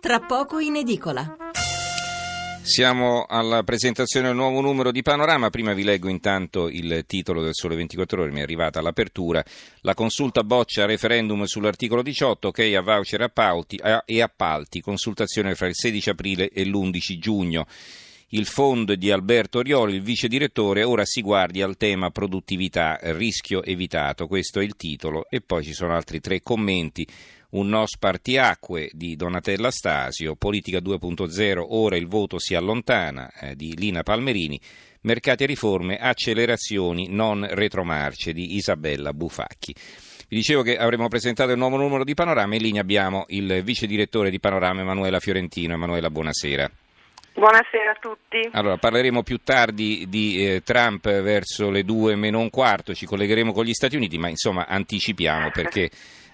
tra poco in edicola. Siamo alla presentazione del nuovo numero di Panorama. Prima vi leggo intanto il titolo del Sole 24 Ore, mi è arrivata l'apertura. La consulta boccia referendum sull'articolo 18, ok a voucher e appalti, consultazione fra il 16 aprile e l'11 giugno. Il fondo di Alberto Orioli, il vice direttore, ora si guardi al tema produttività, rischio evitato, questo è il titolo, e poi ci sono altri tre commenti. Un no spartiacque di Donatella Stasio, politica 2.0, ora il voto si allontana, di Lina Palmerini, mercati e riforme, accelerazioni, non retromarce di Isabella Bufacchi. Vi dicevo che avremo presentato il nuovo numero di Panorama e in linea abbiamo il vice direttore di Panorama, Emanuela Fiorentino. Emanuela, buonasera. Buonasera a tutti. Allora, parleremo più tardi di Trump verso le 2:45, ci collegheremo con gli Stati Uniti, ma insomma anticipiamo perché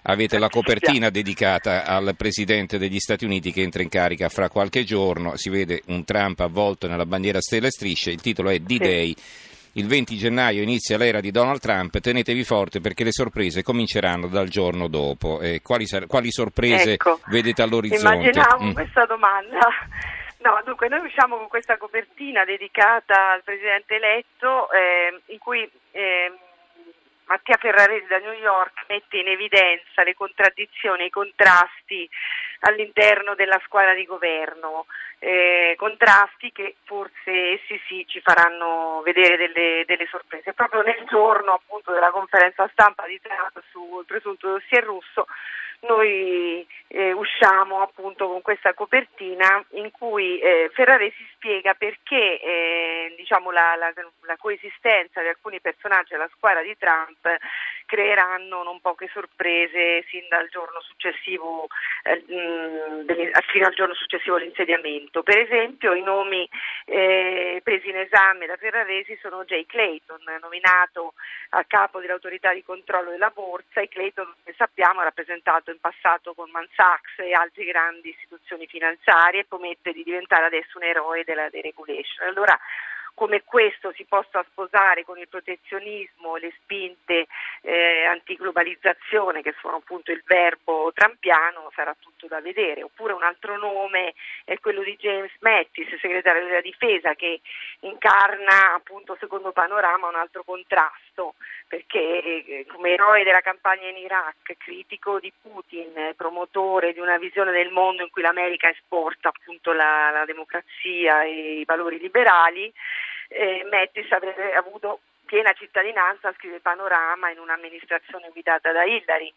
avete la copertina dedicata al presidente degli Stati Uniti che entra in carica fra qualche giorno. Si vede un Trump avvolto nella bandiera stella e strisce, il titolo è D-Day. Il 20 gennaio inizia l'era di Donald Trump, tenetevi forte perché le sorprese cominceranno dal giorno dopo. Quali sorprese vedete all'orizzonte? Immaginavo questa domanda. No, dunque noi usciamo con questa copertina dedicata al presidente eletto in cui Mattia Ferraresi da New York mette in evidenza le contraddizioni, i contrasti all'interno della squadra di governo, contrasti che forse essi sì ci faranno vedere delle sorprese. Proprio nel giorno appunto della conferenza stampa di Trump sul presunto dossier russo noi usciamo appunto con questa copertina in cui Ferraresi spiega perché la coesistenza di alcuni personaggi alla squadra di Trump creeranno non poche sorprese sin dal giorno successivo fino al giorno successivo all'insediamento. Per esempio i nomi presi in esame da Ferraresi sono Jay Clayton, nominato a capo dell'autorità di controllo della borsa, e Clayton, come sappiamo, ha rappresentato in passato con Man Sachs e altre grandi istituzioni finanziarie e promette di diventare adesso un eroe della deregulation. Allora, come questo si possa sposare con il protezionismo, le spinte antiglobalizzazione, che sono appunto il verbo trampiano, sarà tutto da vedere. Oppure un altro nome è quello di James Mattis, segretario della difesa, che incarna appunto, secondo Panorama, un altro contrasto, perché come eroe della campagna in Iraq, critico di Putin, promotore di una visione del mondo in cui l'America esporta appunto la democrazia e i valori liberali, Mattis avrebbe avuto piena cittadinanza, scrive Panorama, in un'amministrazione guidata da Hillary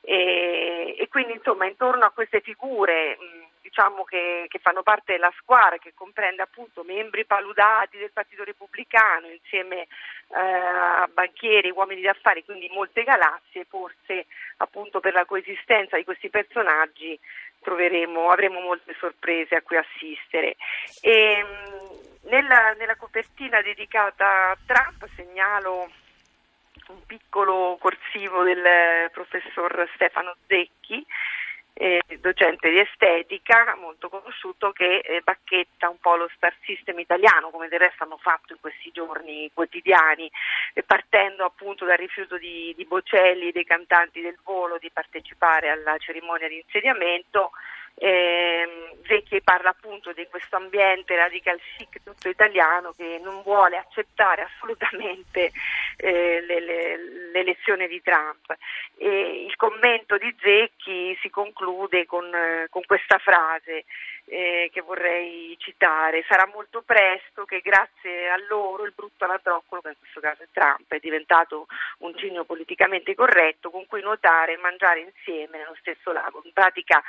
e quindi insomma intorno a queste figure diciamo che fanno parte della squadra, che comprende appunto membri paludati del Partito Repubblicano insieme a banchieri, uomini d'affari, quindi molte galassie. Forse appunto per la coesistenza di questi personaggi avremo molte sorprese a cui assistere. Nella copertina dedicata a Trump segnalo un piccolo corsivo del professor Stefano Zecchi, docente di estetica molto conosciuto, che bacchetta un po' lo star system italiano, come del resto hanno fatto in questi giorni quotidiani, partendo appunto dal rifiuto di Bocelli, dei cantanti del Volo, di partecipare alla cerimonia di insediamento. Zecchi parla appunto di questo ambiente radical chic tutto italiano che non vuole accettare assolutamente l'elezione di Trump, e il commento di Zecchi si conclude con questa frase che vorrei citare: sarà molto presto che grazie a loro il brutto anatroccolo, che in questo caso è Trump, è diventato un cigno politicamente corretto con cui nuotare e mangiare insieme nello stesso lago. In pratica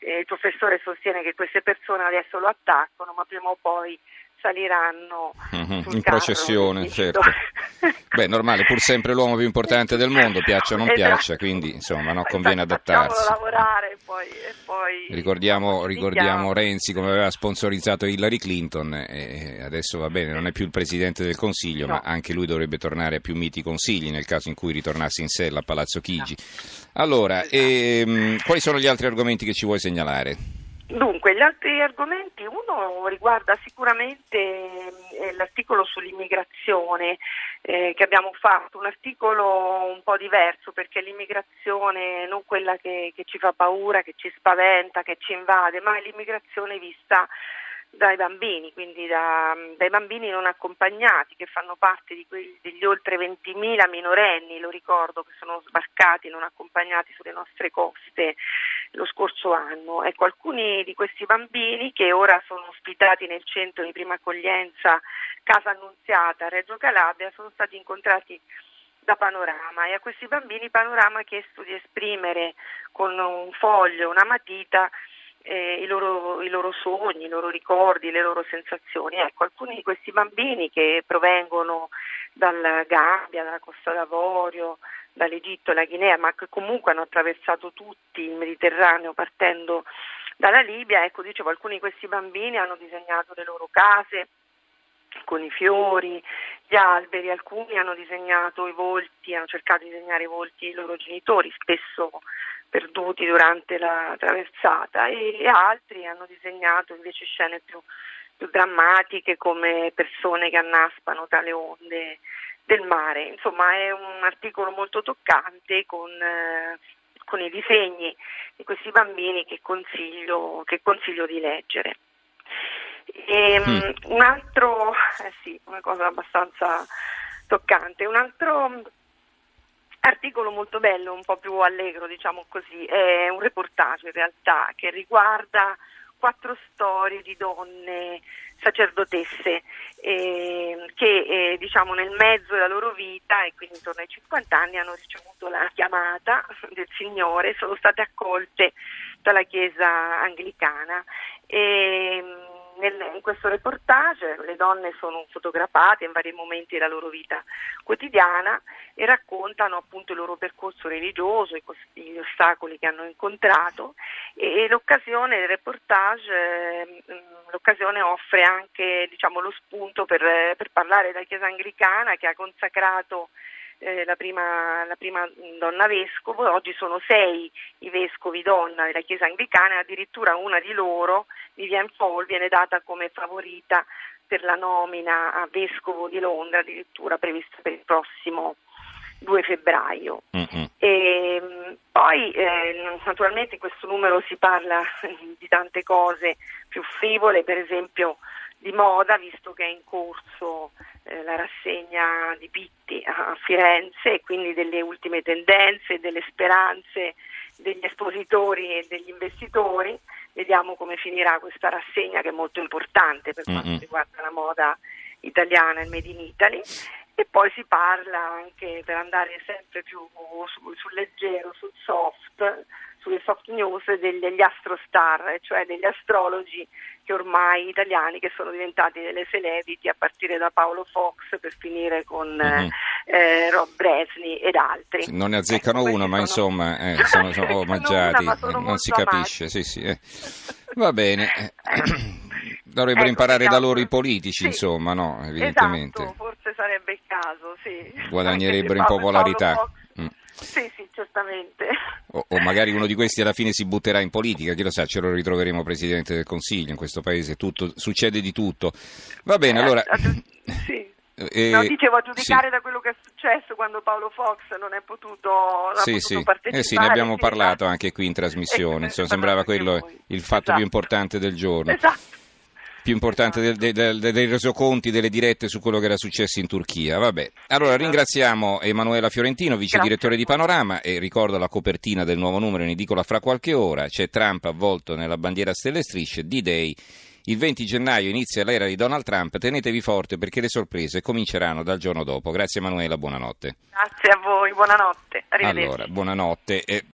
il professore sostiene che queste persone adesso lo attaccano, ma prima o poi saliranno in processione, certo. Beh, normale, pur sempre l'uomo più importante del mondo, piaccia o non piaccia, quindi insomma no, conviene adattarsi. Lavorare, poi ricordiamo Renzi come aveva sponsorizzato Hillary Clinton, e adesso va bene, non è più il presidente del Consiglio, no, ma anche lui dovrebbe tornare a più miti consigli nel caso in cui ritornasse in sella a Palazzo Chigi. No. Allora, quali sono gli altri argomenti che ci vuoi segnalare? Dunque, gli altri argomenti, uno riguarda sicuramente l'articolo sull'immigrazione che abbiamo fatto, un articolo un po' diverso perché l'immigrazione non quella che ci fa paura, che ci spaventa, che ci invade, ma è l'immigrazione vista dai bambini, quindi dai bambini non accompagnati che fanno parte di degli oltre 20.000 minorenni, lo ricordo, che sono sbarcati non accompagnati sulle nostre coste lo scorso anno. Ecco, alcuni di questi bambini che ora sono ospitati nel centro di prima accoglienza Casa Annunziata a Reggio Calabria sono stati incontrati da Panorama e a questi bambini Panorama ha chiesto di esprimere con un foglio, una matita, i loro sogni, i loro ricordi, le loro sensazioni. Ecco, alcuni di questi bambini che provengono dalla Gambia, dalla Costa d'Avorio, dall'Egitto, la Guinea, ma che comunque hanno attraversato tutti il Mediterraneo partendo dalla Libia, ecco, dicevo, alcuni di questi bambini hanno disegnato le loro case con i fiori, gli alberi, alcuni hanno disegnato i volti, hanno cercato di disegnare i volti dei loro genitori, spesso perduti durante la traversata, e altri hanno disegnato invece scene più drammatiche come persone che annaspano tra le onde del mare. Insomma, è un articolo molto toccante con i disegni di questi bambini che consiglio di leggere. Un altro, una cosa abbastanza toccante, un altro articolo molto bello, un po' più allegro, diciamo così, è un reportage in realtà che riguarda 4 storie di donne sacerdotesse che diciamo nel mezzo della loro vita e quindi intorno ai 50 anni hanno ricevuto la chiamata del Signore, sono state accolte dalla Chiesa anglicana. In questo reportage le donne sono fotografate in vari momenti della loro vita quotidiana e raccontano appunto il loro percorso religioso, gli ostacoli che hanno incontrato e l'occasione del reportage, l'occasione offre anche, diciamo, lo spunto per parlare della Chiesa anglicana che ha consacrato la prima donna vescovo. Oggi sono 6 i vescovi donna della Chiesa anglicana e addirittura una di loro, Vivian Paul, viene data come favorita per la nomina a vescovo di Londra, addirittura prevista per il prossimo 2 febbraio. Mm-hmm. E poi naturalmente in questo numero si parla di tante cose più frivole, per esempio di moda, visto che è in corso la rassegna di Pitti a Firenze e quindi delle ultime tendenze, delle speranze degli espositori e degli investitori. Vediamo come finirà questa rassegna che è molto importante per quanto riguarda la moda italiana, il Made in Italy. E poi si parla anche, per andare sempre più sul leggero, sul soft, sulle soft news degli astrostar, cioè degli astrologi che ormai italiani che sono diventati delle celebrity, a partire da Paolo Fox per finire con Rob Brezny ed altri. Sì, non ne azzeccano una, ma insomma sono omaggiati, non si capisce. Sì. Va bene, dovrebbero imparare da loro i politici, sì, insomma, no? Evidentemente. Esatto, forse sarebbe il caso, sì. Guadagnerebbero in popolarità. Sì, certamente. O magari uno di questi alla fine si butterà in politica, chi lo sa, ce lo ritroveremo Presidente del Consiglio in questo Paese, succede di tutto. Va bene, allora... Sì. Dicevo, a giudicare da quello che è successo quando Paolo Fox non ha potuto partecipare. Sì, ne abbiamo parlato anche qui in trasmissione, insomma, sembrava quello il fatto più importante del giorno. Esatto. Più importante dei resoconti, delle dirette su quello che era successo in Turchia. Vabbè, allora ringraziamo Emanuela Fiorentino, vice direttore di Panorama, e ricordo la copertina del nuovo numero in edicola fra qualche ora. C'è Trump avvolto nella bandiera a stelle e strisce, D-Day. Il 20 gennaio inizia l'era di Donald Trump, tenetevi forte perché le sorprese cominceranno dal giorno dopo. Grazie Emanuela, buonanotte. Grazie a voi, buonanotte. Arrivederci. Allora, buonanotte.